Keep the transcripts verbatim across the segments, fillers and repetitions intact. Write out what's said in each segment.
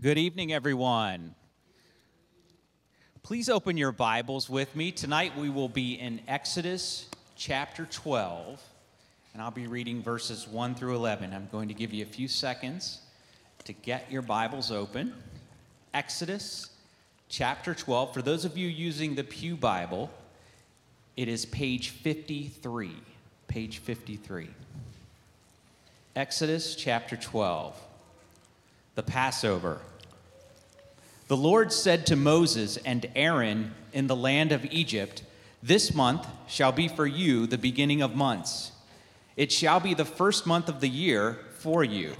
Good evening, everyone. Please open your Bibles with me. Tonight we will be in Exodus chapter twelve, and I'll be reading verses one through eleven. I'm going to give you a few seconds to get your Bibles open. Exodus chapter twelve. For those of you using the Pew Bible, it is page fifty-three. Page fifty-three. Exodus chapter twelve. The Passover. The Lord said to Moses and Aaron in the land of Egypt, "This month shall be for you the beginning of months. It shall be the first month of the year for you.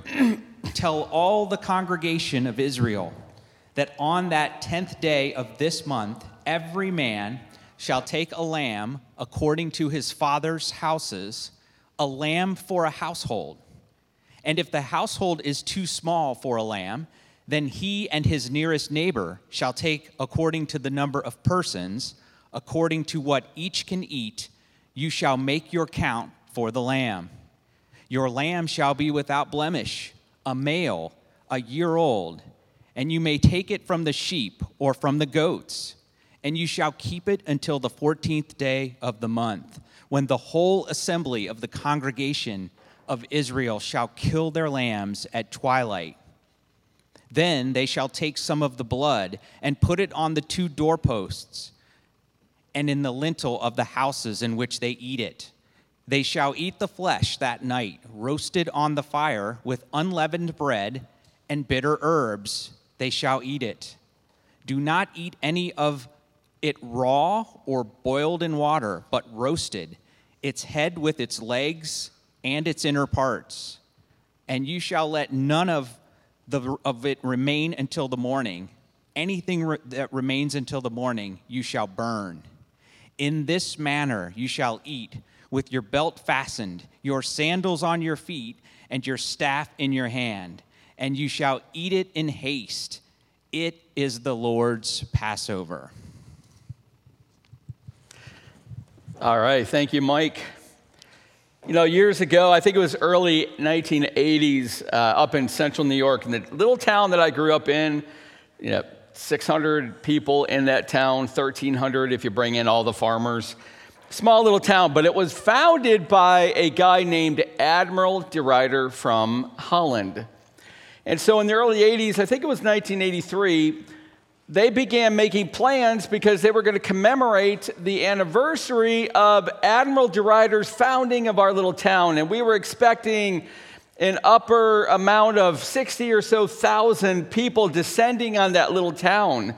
Tell all the congregation of Israel that on that tenth day of this month, every man shall take a lamb according to his father's houses, a lamb for a household. And if the household is too small for a lamb, then he and his nearest neighbor shall take according to the number of persons, according to what each can eat, you shall make your count for the lamb. Your lamb shall be without blemish, a male, a year old, and you may take it from the sheep or from the goats, and you shall keep it until the fourteenth day of the month, when the whole assembly of the congregation of Israel shall kill their lambs at twilight. Then they shall take some of the blood and put it on the two doorposts and in the lintel of the houses in which they eat it. They shall eat the flesh that night, roasted on the fire with unleavened bread and bitter herbs. They shall eat it. Do not eat any of it raw or boiled in water, but roasted, its head with its legs and its inner parts. And you shall let none of the of it remain until the morning. Anything re- that remains until the morning, you shall burn. In this manner you shall eat, with your belt fastened, your sandals on your feet, and your staff in your hand. And you shall eat it in haste. It is the Lord's Passover." All right, thank you, Mike. You know, years ago, I think it was early nineteen eighties, uh, up in central New York, in the little town that I grew up in, you know, six hundred people in that town, thirteen hundred if you bring in all the farmers. Small little town, but it was founded by a guy named Admiral De Ruyter from Holland. And so in the early eighties, I think it was nineteen eighty-three, they began making plans because they were going to commemorate the anniversary of Admiral De Ruyter's founding of our little town. And we were expecting an upper amount of sixty or so thousand people descending on that little town.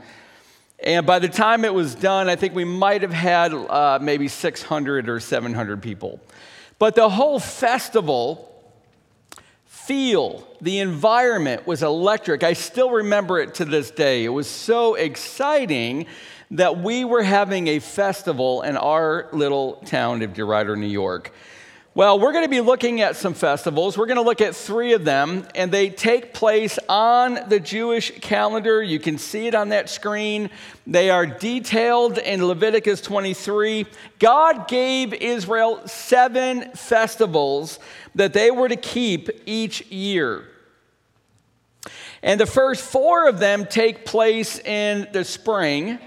And by the time it was done, I think we might have had uh, maybe six hundred or seven hundred people. But the whole festival feel, the environment was electric. I still remember it to this day. It was so exciting that we were having a festival in our little town of De Ruyter, New York. Well, we're going to be looking at some festivals. We're going to look at three of them, and they take place on the Jewish calendar. You can see it on that screen. They are detailed in Leviticus twenty-three. God gave Israel seven festivals that they were to keep each year. And the first four of them take place in the spring.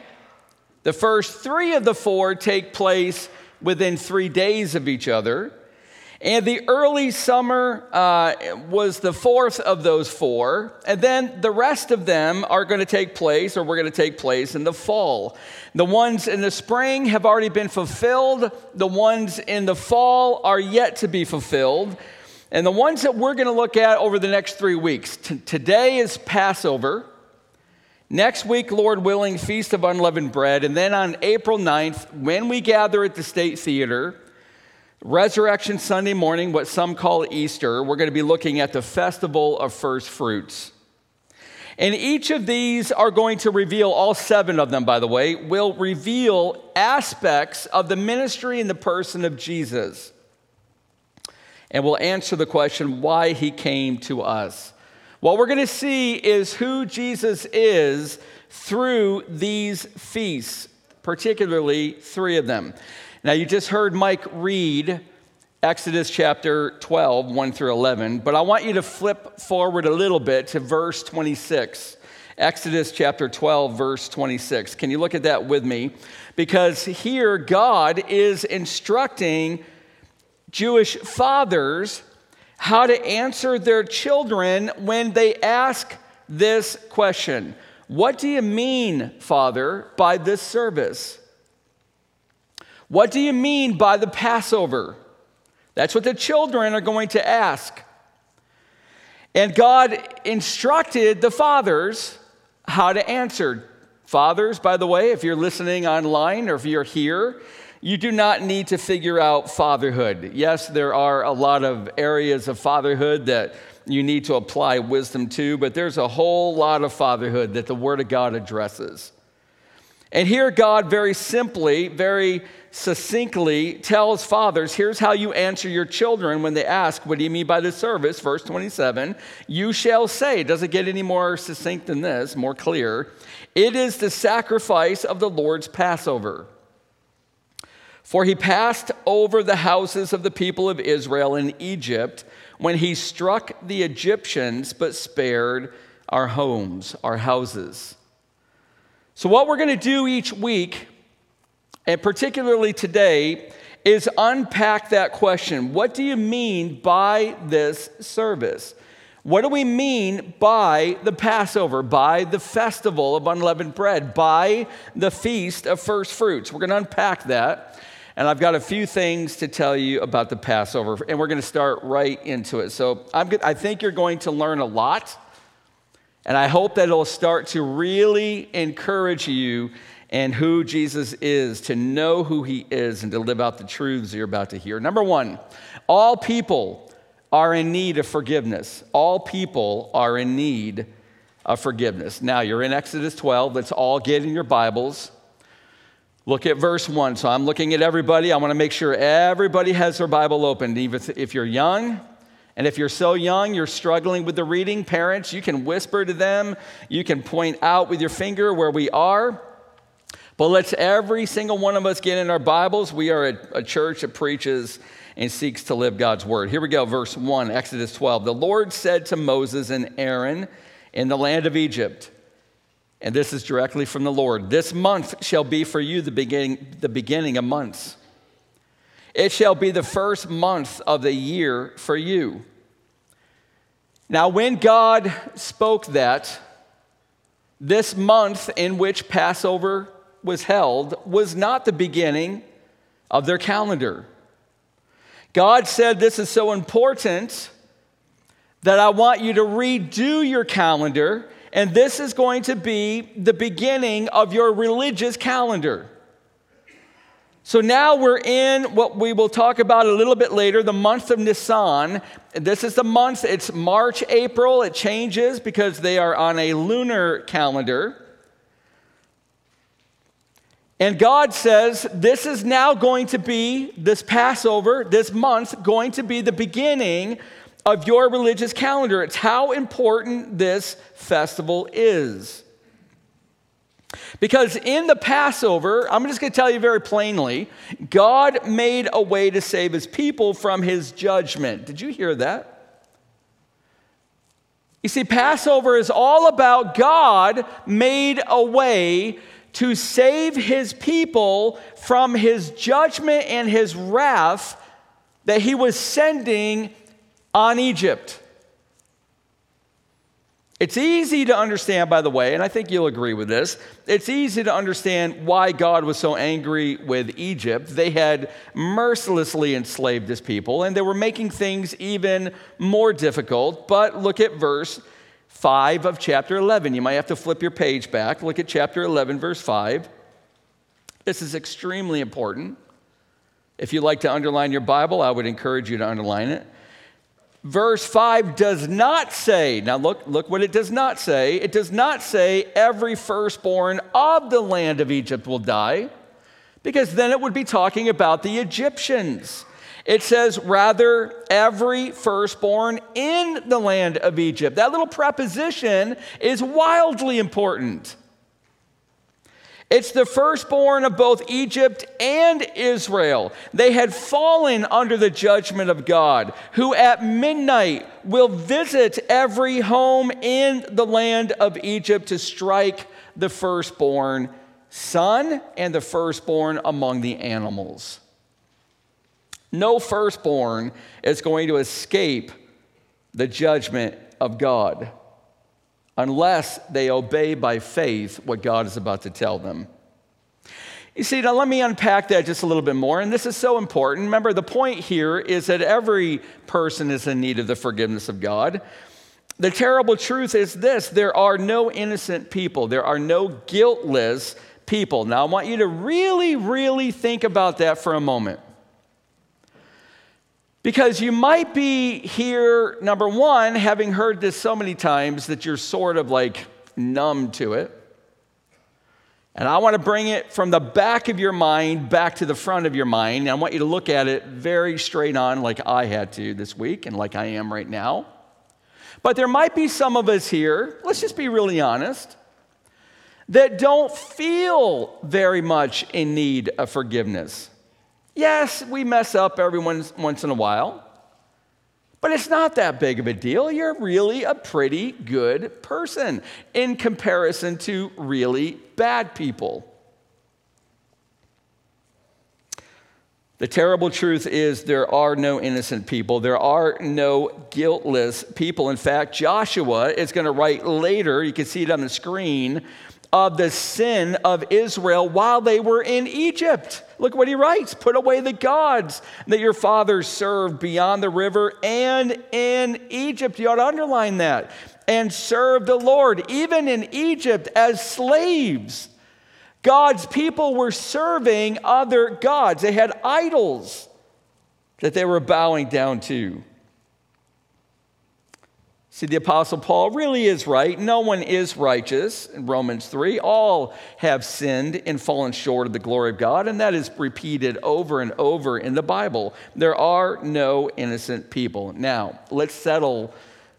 The first three of the four take place within three days of each other. And the early summer uh, was the fourth of those four. And then the rest of them are going to take place, or we're going to take place in the fall. The ones in the spring have already been fulfilled. The ones in the fall are yet to be fulfilled. And the ones that we're going to look at over the next three weeks. T- today is Passover. Next week, Lord willing, Feast of Unleavened Bread. And then on April ninth, when we gather at the State Theater, Resurrection Sunday morning, what some call Easter, we're going to be looking at the Festival of First Fruits. And each of these are going to reveal, all seven of them, by the way, will reveal aspects of the ministry and the person of Jesus. And will answer the question why he came to us. What we're going to see is who Jesus is through these feasts, particularly three of them. Now, you just heard Mike read Exodus chapter twelve, one through eleven, but I want you to flip forward a little bit to verse twenty-six. Exodus chapter twelve, verse twenty-six. Can you look at that with me? Because here God is instructing Jewish fathers how to answer their children when they ask this question. What do you mean, Father, by this service? What do you mean by the Passover? That's what the children are going to ask. And God instructed the fathers how to answer. Fathers, by the way, if you're listening online or if you're here, you do not need to figure out fatherhood. Yes, there are a lot of areas of fatherhood that you need to apply wisdom to, but there's a whole lot of fatherhood that the Word of God addresses. And here God very simply, very succinctly tells fathers, here's how you answer your children when they ask, what do you mean by this service? Verse twenty-seven, you shall say, it doesn't get any more succinct than this, more clear, it is the sacrifice of the Lord's Passover. For he passed over the houses of the people of Israel in Egypt when he struck the Egyptians, but spared our homes, our houses. So what we're going to do each week, and particularly today, is unpack that question. What do you mean by this service? What do we mean by the Passover, by the festival of unleavened bread, by the feast of first fruits? We're going to unpack that. And I've got a few things to tell you about the Passover, and we're going to start right into it. So I'm good, I think you're going to learn a lot, and I hope that it'll start to really encourage you in who Jesus is, to know who he is, and to live out the truths you're about to hear. Number one, all people are in need of forgiveness. All people are in need of forgiveness. Now, you're in Exodus twelve. Let's all get in your Bibles. Look at verse one. So I'm looking at everybody. I want to make sure everybody has their Bible open. Even if you're young, and if you're so young, you're struggling with the reading, parents, you can whisper to them. You can point out with your finger where we are. But let's every single one of us get in our Bibles. We are a, a church that preaches and seeks to live God's word. Here we go, verse one, Exodus twelve. The Lord said to Moses and Aaron in the land of Egypt, and this is directly from the Lord, this month shall be for you the beginning, the beginning of months. It shall be the first month of the year for you. Now, when God spoke that, this month in which Passover was held was not the beginning of their calendar. God said, this is so important that I want you to redo your calendar. And this is going to be the beginning of your religious calendar. So now we're in what we will talk about a little bit later, the month of Nisan. This is the month, it's March, April. It changes because they are on a lunar calendar. And God says, this is now going to be, this Passover, this month, going to be the beginning of your religious calendar. It's how important this festival is. Because in the Passover, I'm just going to tell you very plainly, God made a way to save his people from his judgment. Did you hear that? You see, Passover is all about God made a way to save his people from his judgment and his wrath that he was sending on Egypt. It's easy to understand, by the way, and I think you'll agree with this. It's easy to understand why God was so angry with Egypt. They had mercilessly enslaved his people, and they were making things even more difficult. But look at verse five of chapter eleven. You might have to flip your page back. Look at chapter eleven, verse five. This is extremely important. If you'd like to underline your Bible, I would encourage you to underline it. Verse five does not say, now look, look what it does not say. It does not say every firstborn of the land of Egypt will die, because then it would be talking about the Egyptians. It says rather every firstborn in the land of Egypt. That little preposition is wildly important. It's the firstborn of both Egypt and Israel. They had fallen under the judgment of God, who at midnight will visit every home in the land of Egypt to strike the firstborn son and the firstborn among the animals. No firstborn is going to escape the judgment of God unless they obey by faith what God is about to tell them. You see, now let me unpack that just a little bit more, and this is so important. Remember, the point here is that every person is in need of the forgiveness of God. The terrible truth is this: there are no innocent people. There are no guiltless people. Now, I want you to really, really think about that for a moment. Because you might be here, number one, having heard this so many times that you're sort of like numb to it. And I want to bring it from the back of your mind back to the front of your mind. And I want you to look at it very straight on, like I had to this week and like I am right now. But there might be some of us here, let's just be really honest, that don't feel very much in need of forgiveness. Yes, we mess up every once in a while, but it's not that big of a deal. You're really a pretty good person in comparison to really bad people. The terrible truth is there are no innocent people. There are no guiltless people. In fact, Joshua is going to write later, you can see it on the screen, of the sin of Israel while they were in Egypt. Look what he writes. Put away the gods that your fathers served beyond the river and in Egypt. You ought to underline that. And serve the Lord, even in Egypt, as slaves. God's people were serving other gods. They had idols that they were bowing down to. See, the Apostle Paul really is right. No one is righteous in Romans three. All have sinned and fallen short of the glory of God, and that is repeated over and over in the Bible. There are no innocent people. Now, let's settle.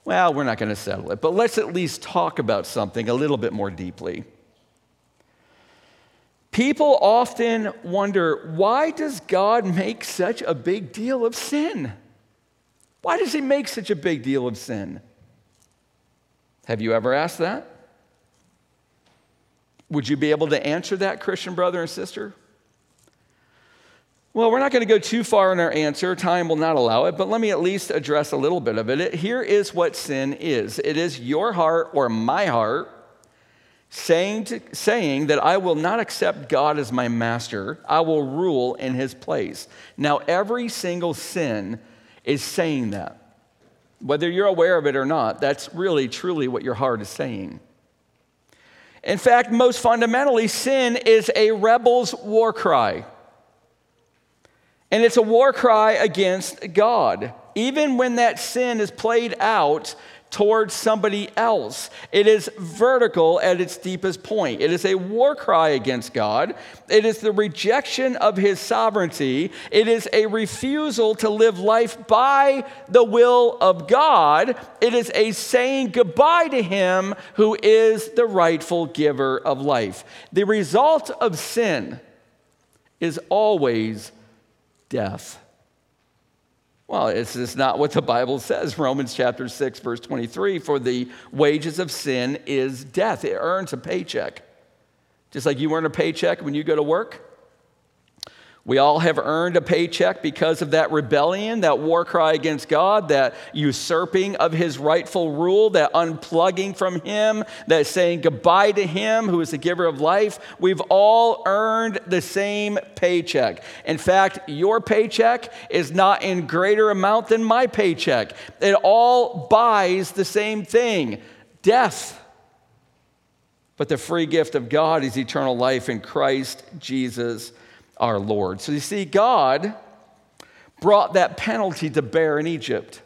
Well, we're not going to settle it, but let's at least talk about something a little bit more deeply. People often wonder, why does God make such a big deal of sin? Why does he make such a big deal of sin? Have you ever asked that? Would you be able to answer that, Christian brother and sister? Well, we're not going to go too far in our answer. Time will not allow it, but let me at least address a little bit of it. Here is what sin is. It is your heart or my heart saying, to, saying that I will not accept God as my master. I will rule in his place. Now, every single sin is saying that. Whether you're aware of it or not, that's really, truly what your heart is saying. In fact, most fundamentally, sin is a rebel's war cry. And it's a war cry against God. Even when that sin is played out towards somebody else, it is vertical at its deepest point. It is a war cry against God. It is the rejection of his sovereignty. It is a refusal to live life by the will of God. It is a saying goodbye to him who is the rightful giver of life. The result of sin is always death. Well, this is not what the Bible says. Romans chapter six, verse twenty-three, for the wages of sin is death. It earns a paycheck. Just like you earn a paycheck when you go to work. We all have earned a paycheck because of that rebellion, that war cry against God, that usurping of his rightful rule, that unplugging from him, that saying goodbye to him who is the giver of life. We've all earned the same paycheck. In fact, your paycheck is not in greater amount than my paycheck. It all buys the same thing, death. But the free gift of God is eternal life in Christ Jesus our Lord. So you see, God brought that penalty to bear in Egypt.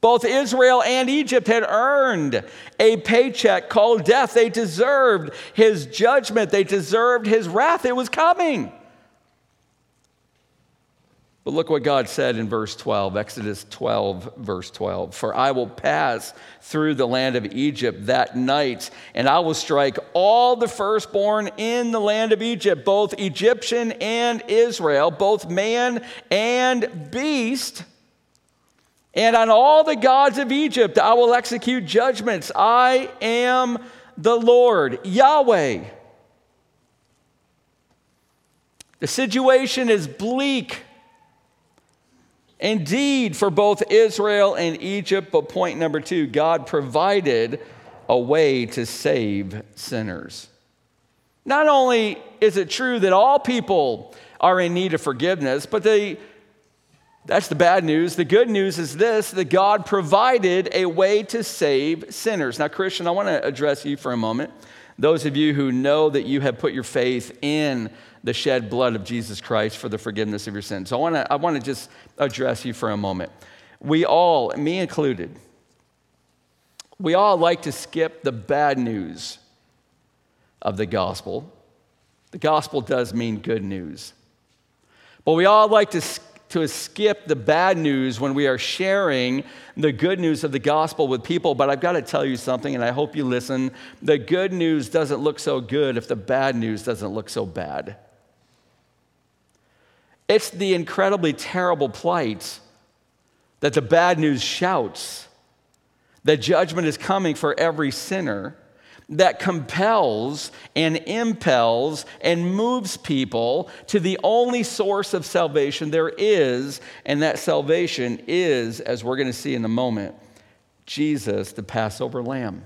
Both Israel and Egypt had earned a paycheck called death. They deserved his judgment. They deserved his wrath. It was coming. But look what God said in verse twelve, Exodus twelve, verse twelve. For I will pass through the land of Egypt that night, and I will strike all the firstborn in the land of Egypt, both Egyptian and Israel, both man and beast. And on all the gods of Egypt I will execute judgments. I am the Lord, Yahweh. The situation is bleak indeed for both Israel and Egypt, but point number two, God provided a way to save sinners. Not only is it true that all people are in need of forgiveness, but they, that's the bad news. The good news is this, that God provided a way to save sinners. Now, Christian, I want to address you for a moment. Those of you who know that you have put your faith in the shed blood of Jesus Christ for the forgiveness of your sins. So I want to I want to just address you for a moment. We all, me included, we all like to skip the bad news of the gospel. The gospel does mean good news. But we all like to skip to skip the bad news when we are sharing the good news of the gospel with people. But I've got to tell you something, and I hope you listen. The good news doesn't look so good if the bad news doesn't look so bad. It's the incredibly terrible plight that the bad news shouts, that judgment is coming for every sinner, that compels and impels and moves people to the only source of salvation there is, and that salvation is, as we're going to see in a moment, Jesus, the Passover Lamb.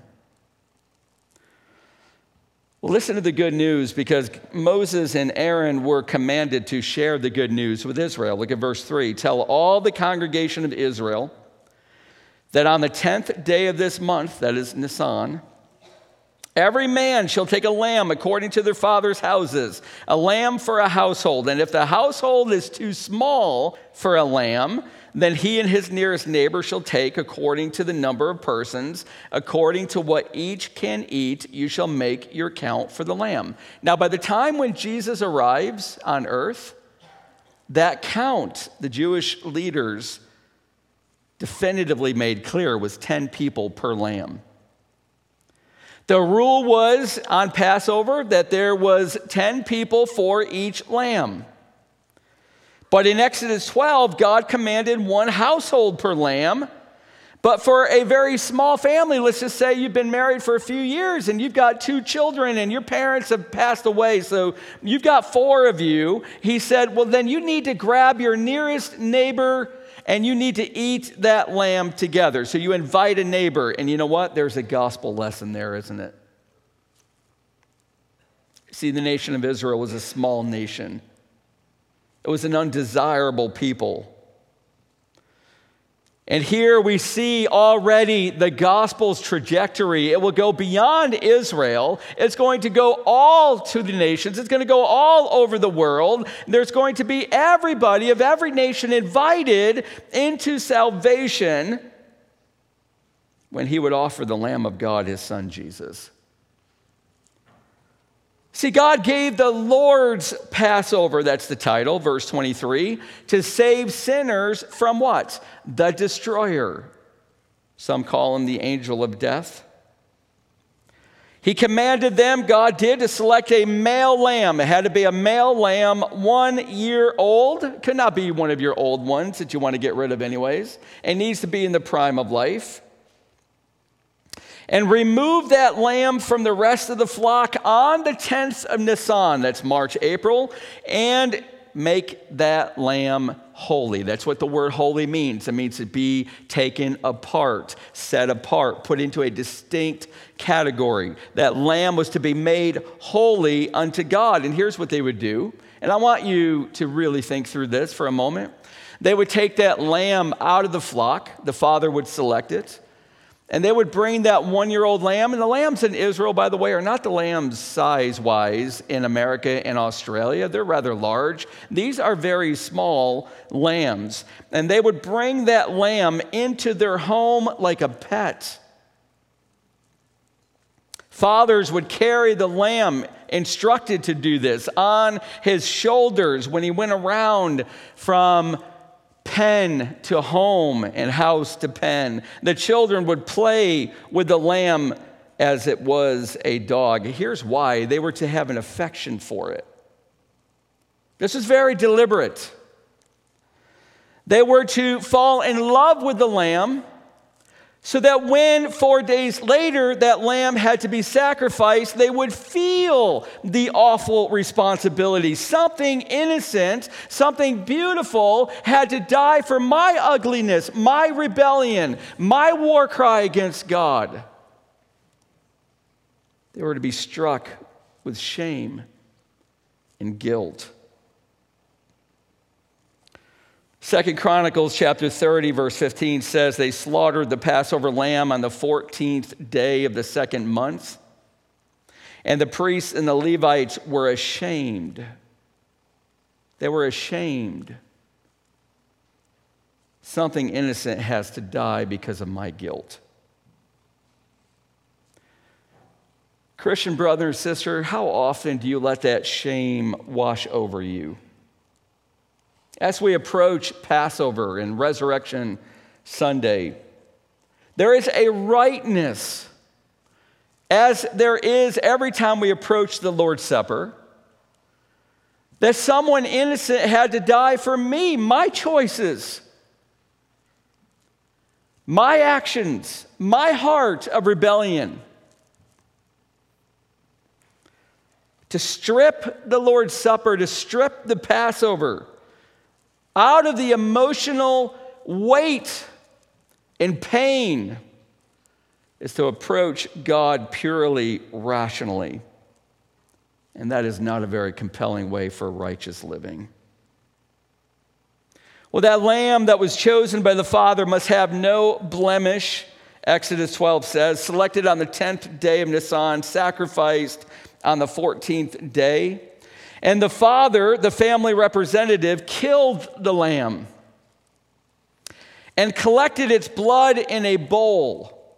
Well, listen to the good news, because Moses and Aaron were commanded to share the good news with Israel. Look at verse three. Tell all the congregation of Israel that on the tenth day of this month, that is Nisan, every man shall take a lamb according to their father's houses, a lamb for a household. And if the household is too small for a lamb, then he and his nearest neighbor shall take according to the number of persons, according to what each can eat, you shall make your count for the lamb. Now, by the time when Jesus arrives on earth, that count, the Jewish leaders definitively made clear, was ten people per lamb. The rule was on Passover that there was ten people for each lamb. But in Exodus twelve, God commanded one household per lamb. But for a very small family, let's just say you've been married for a few years and you've got two children and your parents have passed away, so you've got four of you. He said, well, then you need to grab your nearest neighbor and you need to eat that lamb together. So you invite a neighbor. And you know what? There's a gospel lesson there, isn't it? See, the nation of Israel was a small nation. It was an undesirable people. And here we see already the gospel's trajectory. It will go beyond Israel. It's going to go all to the nations. It's going to go all over the world. There's going to be everybody of every nation invited into salvation when he would offer the Lamb of God, his son Jesus. See, God gave the Lord's Passover, that's the title, verse twenty-three, to save sinners from what? The destroyer. Some call him the angel of death. He commanded them, God did, to select a male lamb. It had to be a male lamb, one year old. Could not be one of your old ones that you want to get rid of anyways. It needs to be in the prime of life. And remove that lamb from the rest of the flock on the tenth of Nisan, that's March, April, and make that lamb holy. That's what the word holy means. It means to be taken apart, set apart, put into a distinct category. That lamb was to be made holy unto God. And here's what they would do. And I want you to really think through this for a moment. They would take that lamb out of the flock. The father would select it. And they would bring that one-year-old lamb. And the lambs in Israel, by the way, are not the lambs size-wise in America and Australia. They're rather large. These are very small lambs. And they would bring that lamb into their home like a pet. Fathers would carry the lamb, instructed to do this, on his shoulders when he went around from pen to home and house to pen. The children would play with the lamb as it was a dog. Here's why. They were to have an affection for it. This is very deliberate. They were to fall in love with the lamb, so that when four days later that lamb had to be sacrificed, they would feel the awful responsibility. Something innocent, something beautiful had to die for my ugliness, my rebellion, my war cry against God. They were to be struck with shame and guilt. Second Chronicles chapter thirty, verse fifteen says, they slaughtered the Passover lamb on the fourteenth day of the second month, and the priests and the Levites were ashamed. They were ashamed. Something innocent has to die because of my guilt. Christian brother and sister, how often do you let that shame wash over you? As we approach Passover and Resurrection Sunday, there is a rightness, as there is every time we approach the Lord's Supper, that someone innocent had to die for me, my choices, my actions, my heart of rebellion. To strip the Lord's Supper, to strip the Passover out of the emotional weight and pain is to approach God purely rationally. And that is not a very compelling way for righteous living. Well, that lamb that was chosen by the Father must have no blemish, Exodus twelve says, selected on the tenth day of Nisan, sacrificed on the fourteenth day. And the father, the family representative, killed the lamb and collected its blood in a bowl.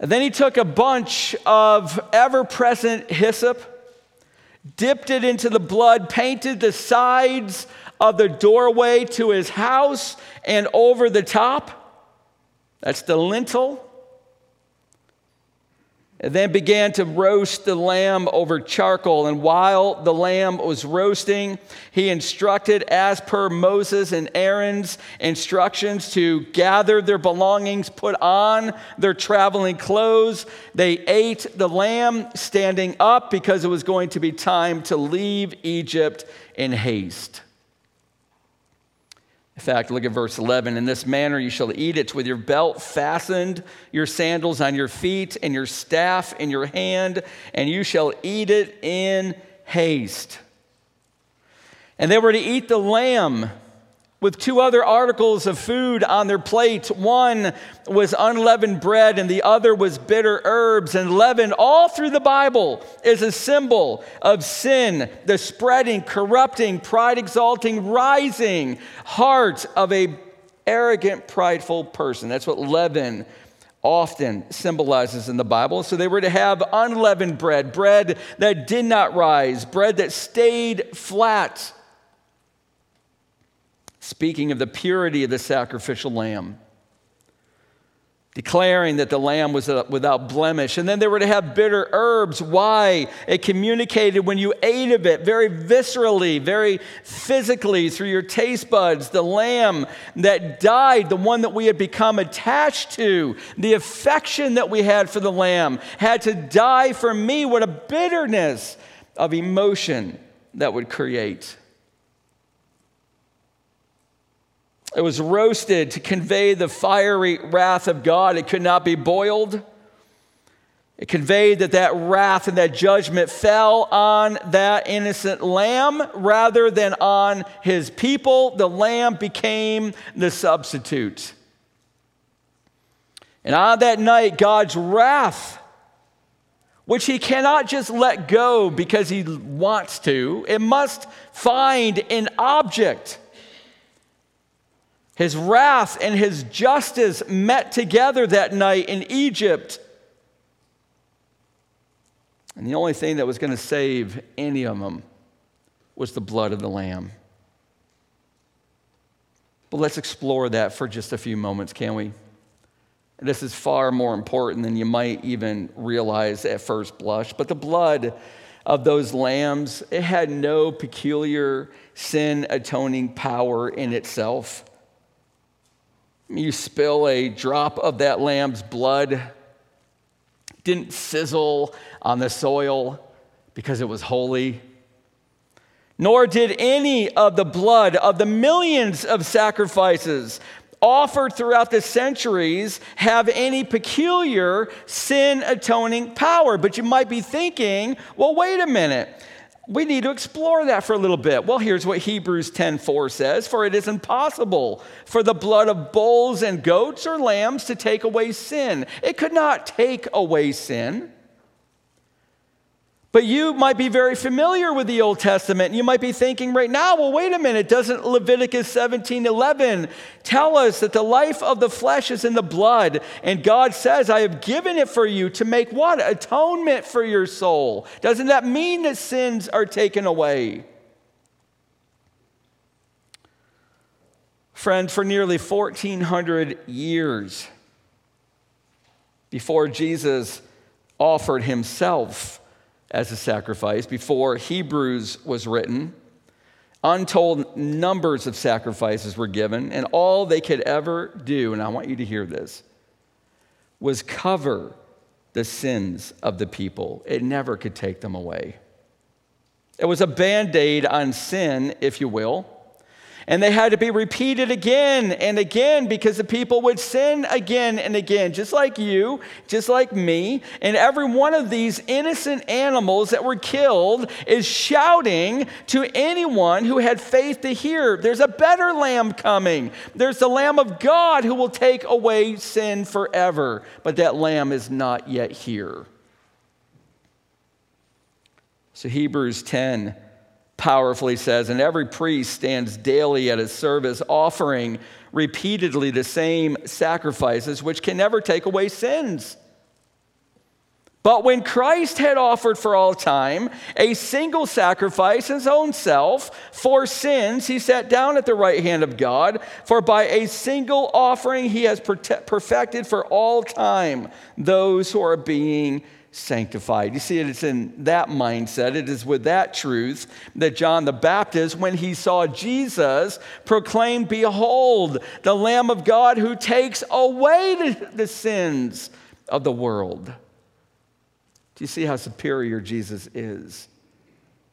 And then he took a bunch of ever-present hyssop, dipped it into the blood, painted the sides of the doorway to his house and over the top. That's the lintel. And then began to roast the lamb over charcoal. And while the lamb was roasting, he instructed, as per Moses and Aaron's instructions, to gather their belongings, put on their traveling clothes. They ate the lamb standing up because it was going to be time to leave Egypt in haste. In fact, look at verse eleven. In this manner you shall eat it, with your belt fastened, your sandals on your feet, and your staff in your hand, and you shall eat it in haste. And they were to eat the lamb with two other articles of food on their plate. One was unleavened bread, and the other was bitter herbs. And leaven, all through the Bible, is a symbol of sin, the spreading, corrupting, pride-exalting, rising heart of an arrogant, prideful person. That's what leaven often symbolizes in the Bible. So they were to have unleavened bread, bread that did not rise, bread that stayed flat. Speaking of the purity of the sacrificial lamb, declaring that the lamb was without blemish. And then they were to have bitter herbs. Why? It communicated when you ate of it, very viscerally, very physically, through your taste buds, the lamb that died, the one that we had become attached to, the affection that we had for the lamb had to die for me. What a bitterness of emotion that would create. It was roasted to convey the fiery wrath of God. It could not be boiled. It conveyed that that wrath and that judgment fell on that innocent lamb rather than on his people. The lamb became the substitute. And on that night, God's wrath, which he cannot just let go because he wants to, it must find an object. His wrath and his justice met together that night in Egypt. And the only thing that was going to save any of them was the blood of the lamb. But let's explore that for just a few moments, can we? This is far more important than you might even realize at first blush. But the blood of those lambs, it had no peculiar sin atoning power in itself. You spill a drop of that lamb's blood, didn't sizzle on the soil because it was holy. Nor did any of the blood of the millions of sacrifices offered throughout the centuries have any peculiar sin-atoning power. But you might be thinking, well, wait a minute. We need to explore that for a little bit. Well, here's what Hebrews ten four says. For it is impossible for the blood of bulls and goats or lambs to take away sin. It could not take away sin. But you might be very familiar with the Old Testament. You might be thinking right now, well, wait a minute. Doesn't Leviticus seventeen eleven tell us that the life of the flesh is in the blood? And God says, I have given it for you to make what? Atonement for your soul. Doesn't that mean that sins are taken away? Friend, for nearly fourteen hundred years before Jesus offered himself as a sacrifice, before Hebrews was written, untold numbers of sacrifices were given, and all they could ever do, and I want you to hear this, was cover the sins of the people. It never could take them away. It was a band-aid on sin, if you will, and they had to be repeated again and again because the people would sin again and again, just like you, just like me. And every one of these innocent animals that were killed is shouting to anyone who had faith to hear, there's a better lamb coming. There's the Lamb of God who will take away sin forever. But that lamb is not yet here. So Hebrews ten powerfully says, and every priest stands daily at his service, offering repeatedly the same sacrifices, which can never take away sins. But when Christ had offered for all time a single sacrifice, his own self, for sins, he sat down at the right hand of God, for by a single offering he has perfected for all time those who are being sanctified. You see, it's in that mindset, it is with that truth that John the Baptist, when he saw Jesus, proclaimed, behold, the Lamb of God who takes away the sins of the world. Do you see how superior Jesus is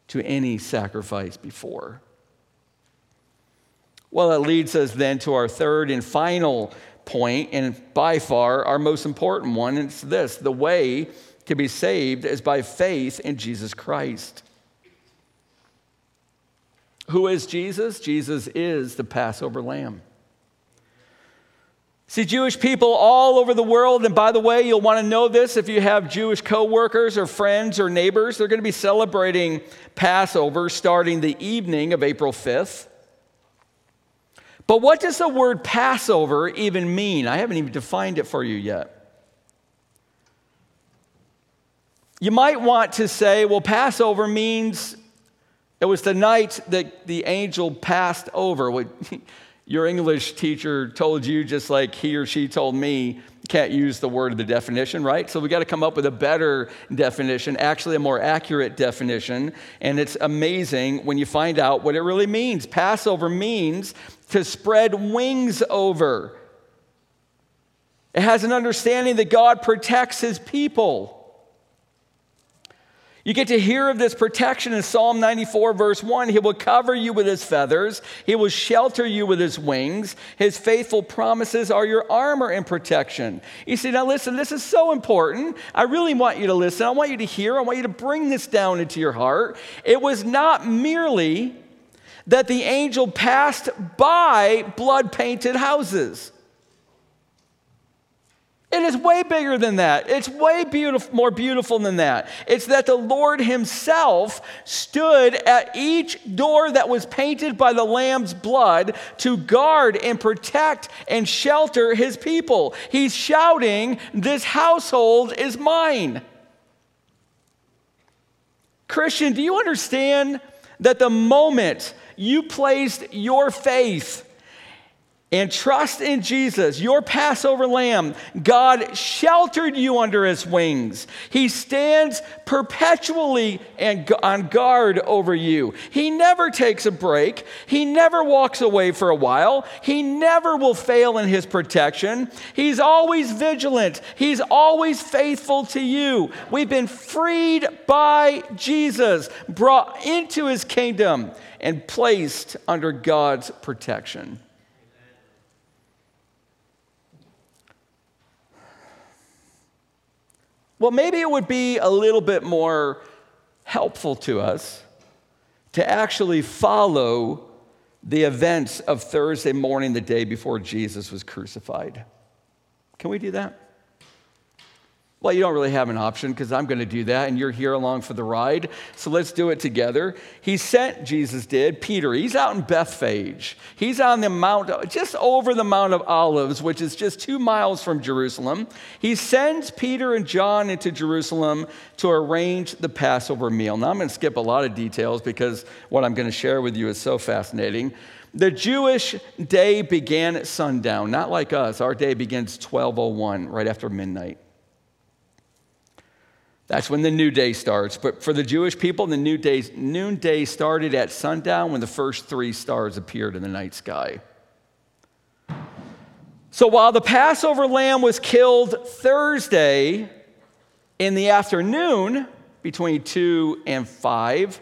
to any sacrifice before? Well, that leads us then to our third and final point, and by far our most important one, and it's this: the way to be saved is by faith in Jesus Christ. Who is Jesus? Jesus is the Passover lamb. See, Jewish people all over the world, and by the way, you'll want to know this if you have Jewish co-workers or friends or neighbors, they're going to be celebrating Passover starting the evening of April fifth. But what does the word Passover even mean? I haven't even defined it for you yet. You might want to say, well, Passover means it was the night that the angel passed over. What your English teacher told you, just like he or she told me, can't use the word of the definition, right? So we got to come up with a better definition, actually a more accurate definition. And it's amazing when you find out what it really means. Passover means to spread wings over. It has an understanding that God protects his people. You get to hear of this protection in Psalm ninety-four, verse one. He will cover you with his feathers. He will shelter you with his wings. His faithful promises are your armor and protection. You see, now listen, this is so important. I really want you to listen. I want you to hear. I want you to bring this down into your heart. It was not merely that the angel passed by blood-painted houses. It is way bigger than that. It's way beautiful, more beautiful than that. It's that the Lord himself stood at each door that was painted by the Lamb's blood to guard and protect and shelter his people. He's shouting, this household is mine. Christian, do you understand that the moment you placed your faith and trust in Jesus, your Passover lamb. God sheltered you under his wings. He stands perpetually and on guard over you. He never takes a break. He never walks away for a while. He never will fail in his protection. He's always vigilant. He's always faithful to you. We've been freed by Jesus, brought into his kingdom, and placed under God's protection. Well, maybe it would be a little bit more helpful to us to actually follow the events of Thursday morning, the day before Jesus was crucified. Can we do that? Well, you don't really have an option because I'm going to do that and you're here along for the ride. So let's do it together. He sent, Jesus did, Peter. He's out in Bethphage. He's on the Mount, just over the Mount of Olives, which is just two miles from Jerusalem. He sends Peter and John into Jerusalem to arrange the Passover meal. Now, I'm going to skip a lot of details because what I'm going to share with you is so fascinating. The Jewish day began at sundown, not like us. Our day begins twelve oh one, right after midnight. That's when the new day starts. But for the Jewish people, the new day, noonday started at sundown when the first three stars appeared in the night sky. So while the Passover lamb was killed Thursday in the afternoon between two and five,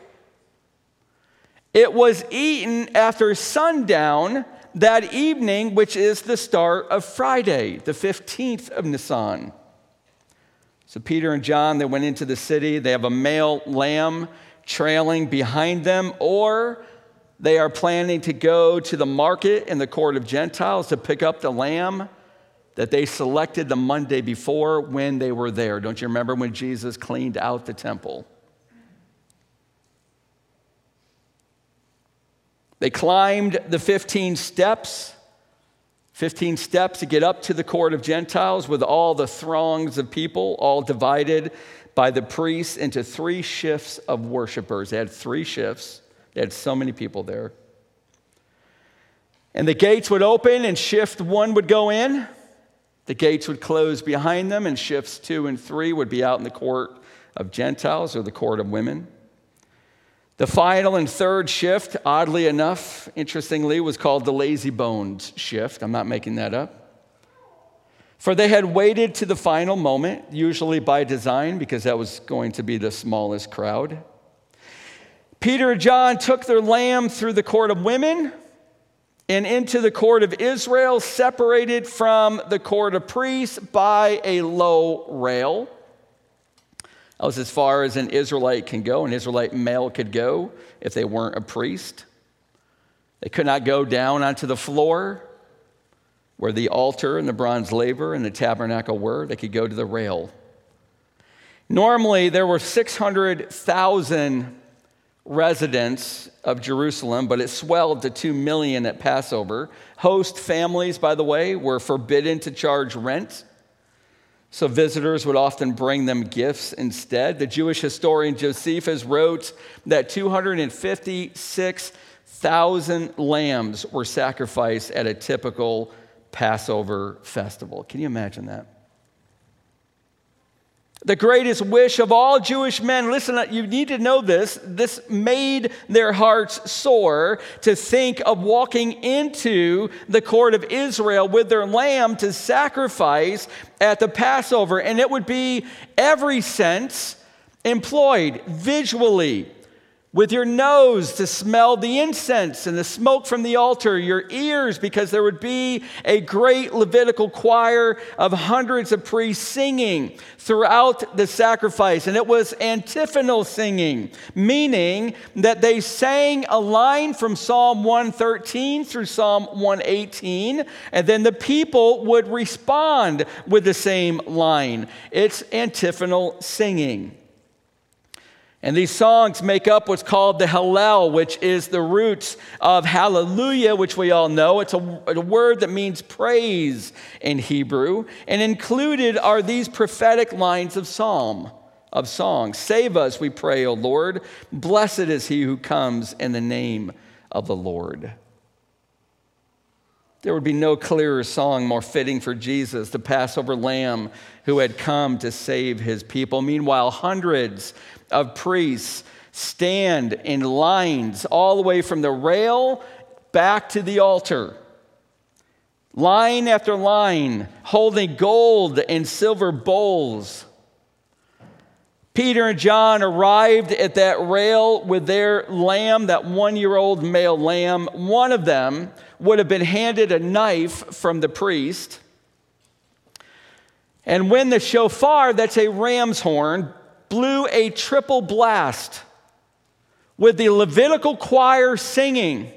it was eaten after sundown that evening, which is the start of Friday, the fifteenth of Nisan. So Peter and John, they went into the city. They have a male lamb trailing behind them, or they are planning to go to the market in the court of Gentiles to pick up the lamb that they selected the Monday before when they were there. Don't you remember when Jesus cleaned out the temple? They climbed the fifteen steps. fifteen steps to get up to the court of Gentiles with all the throngs of people, all divided by the priests into three shifts of worshipers. They had three shifts. They had so many people there. And the gates would open and shift one would go in. The gates would close behind them and shifts two and three would be out in the court of Gentiles or the court of women. The final and third shift, oddly enough, interestingly, was called the lazy bones shift. I'm not making that up. For they had waited to the final moment, usually by design, because that was going to be the smallest crowd. Peter and John took their lamb through the court of women and into the court of Israel, separated from the court of priests by a low rail. That was as far as an Israelite can go, an Israelite male could go if they weren't a priest. They could not go down onto the floor where the altar and the bronze laver and the tabernacle were. They could go to the rail. Normally, there were six hundred thousand residents of Jerusalem, but it swelled to two million at Passover. Host families, by the way, were forbidden to charge rent. So visitors would often bring them gifts instead. The Jewish historian Josephus wrote that two hundred fifty-six thousand lambs were sacrificed at a typical Passover festival. Can you imagine that? The greatest wish of all Jewish men, listen, you need to know this, this made their hearts sore to think of walking into the court of Israel with their lamb to sacrifice at the Passover. And it would be every sense employed visually, with your nose to smell the incense and the smoke from the altar, your ears, because there would be a great Levitical choir of hundreds of priests singing throughout the sacrifice. And it was antiphonal singing, meaning that they sang a line from Psalm one thirteen through Psalm one eighteen, and then the people would respond with the same line. It's antiphonal singing. And these songs make up what's called the Hallel, which is the roots of hallelujah, which we all know. It's a, a word that means praise in Hebrew. And included are these prophetic lines of psalm, of song. Save us, we pray, O Lord. Blessed is he who comes in the name of the Lord. There would be no clearer song more fitting for Jesus, the Passover lamb who had come to save his people. Meanwhile, hundreds of priests stand in lines all the way from the rail back to the altar. Line after line, holding gold and silver bowls. Peter and John arrived at that rail with their lamb, that one-year-old male lamb. One of them would have been handed a knife from the priest. And when the shofar, that's a ram's horn, blew a triple blast with the Levitical choir singing,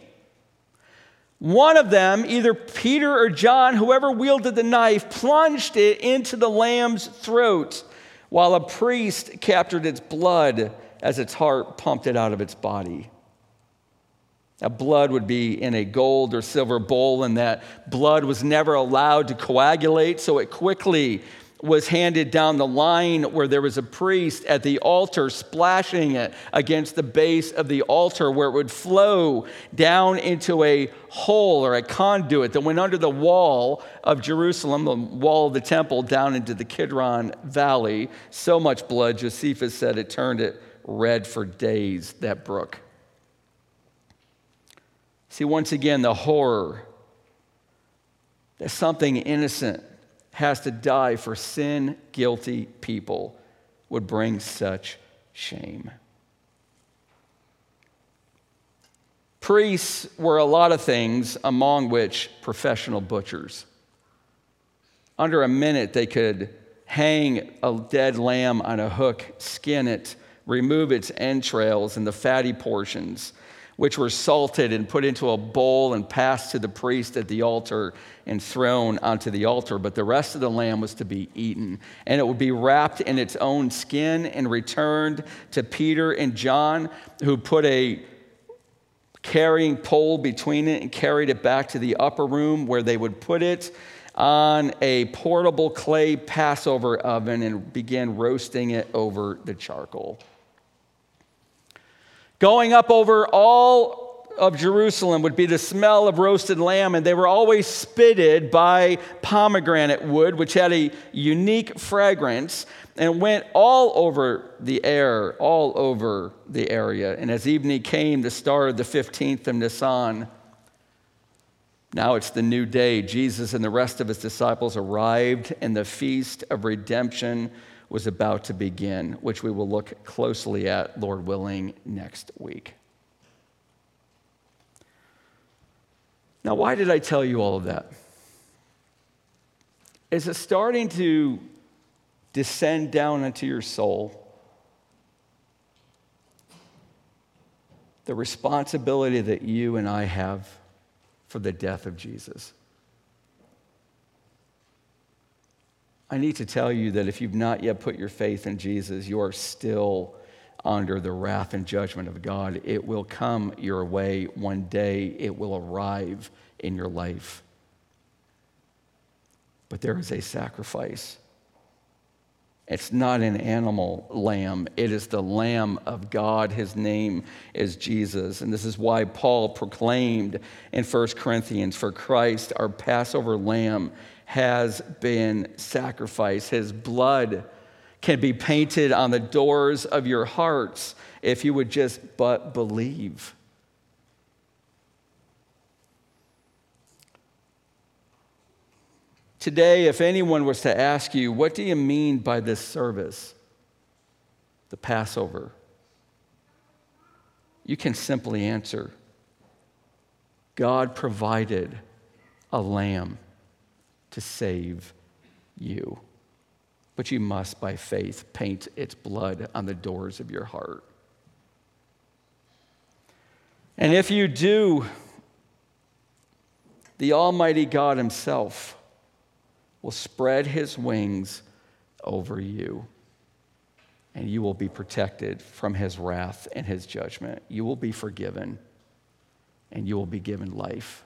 one of them, either Peter or John, whoever wielded the knife, plunged it into the lamb's throat, while a priest captured its blood as its heart pumped it out of its body. That blood would be in a gold or silver bowl, and that blood was never allowed to coagulate, so it quickly was handed down the line where there was a priest at the altar splashing it against the base of the altar where it would flow down into a hole or a conduit that went under the wall of Jerusalem, the wall of the temple, down into the Kidron Valley. So much blood, Josephus said, it turned it red for days, that brook. See, once again, the horror that something innocent has to die for sin-guilty people would bring such shame. Priests were a lot of things, among which professional butchers. Under a minute, they could hang a dead lamb on a hook, skin it, remove its entrails and the fatty portions, which were salted and put into a bowl and passed to the priest at the altar and thrown onto the altar. But the rest of the lamb was to be eaten, and it would be wrapped in its own skin and returned to Peter and John, who put a carrying pole between it and carried it back to the upper room where they would put it on a portable clay Passover oven and began roasting it over the charcoal. Going up over all of Jerusalem would be the smell of roasted lamb, and they were always spitted by pomegranate wood, which had a unique fragrance, and went all over the air, all over the area. And as evening came, the star of the fifteenth of Nisan, now it's the new day, Jesus and the rest of his disciples arrived, and the feast of redemption was about to begin, which we will look closely at, Lord willing, next week. Now, why did I tell you all of that? Is it starting to descend down into your soul? The responsibility that you and I have for the death of Jesus. I need to tell you that if you've not yet put your faith in Jesus, you are still under the wrath and judgment of God. It will come your way one day. It will arrive in your life. But there is a sacrifice. It's not an animal lamb. It is the Lamb of God. His name is Jesus. And this is why Paul proclaimed in First Corinthians, "For Christ, our Passover lamb, has been sacrificed. His blood can be painted on the doors of your hearts if you would just but believe." Today, if anyone was to ask you, what do you mean by this service, the Passover? You can simply answer, God provided a lamb to save you. But you must, by faith, paint its blood on the doors of your heart. And if you do, the Almighty God himself will spread his wings over you, and you will be protected from his wrath and his judgment. You will be forgiven, and you will be given life.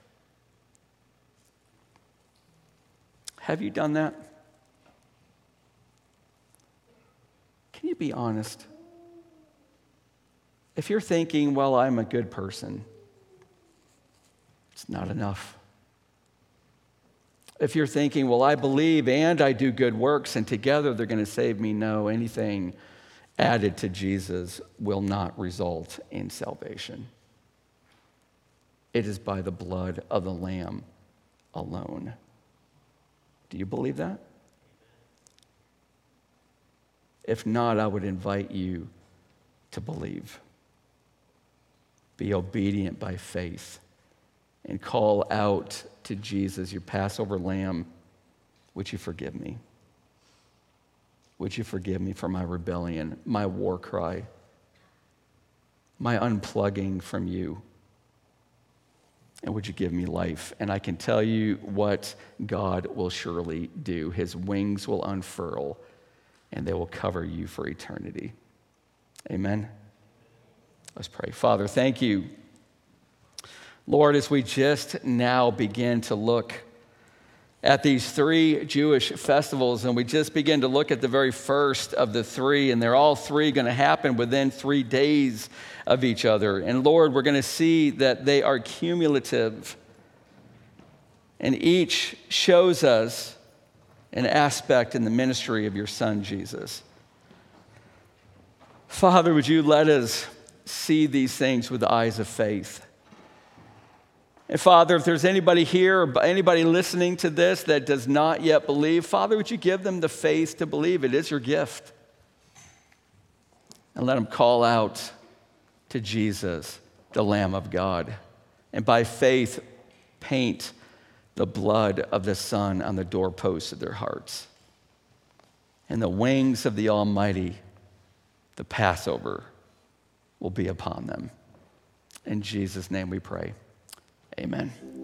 Have you done that? Can you be honest? If you're thinking, well, I'm a good person, it's not enough. If you're thinking, well, I believe and I do good works, and together they're going to save me, no, anything added to Jesus will not result in salvation. It is by the blood of the Lamb alone. Do you believe that? If not, I would invite you to believe. Be obedient by faith and call out to Jesus, your Passover Lamb, would you forgive me? Would you forgive me for my rebellion, my war cry, my unplugging from you? And would you give me life? And I can tell you what God will surely do. His wings will unfurl, and they will cover you for eternity. Amen? Let's pray. Father, thank you, Lord, as we just now begin to look at these three Jewish festivals, and we just begin to look at the very first of the three, and they're all three going to happen within three days of each other. And Lord, we're going to see that they are cumulative, and each shows us an aspect in the ministry of your Son, Jesus. Father, would you let us see these things with the eyes of faith? And Father, if there's anybody here or anybody listening to this that does not yet believe, Father, would you give them the faith to believe? It is your gift. And let them call out to Jesus, the Lamb of God, and by faith paint the blood of the Son on the doorposts of their hearts. And the wings of the Almighty, the Passover, will be upon them. In Jesus' name we pray. Amen.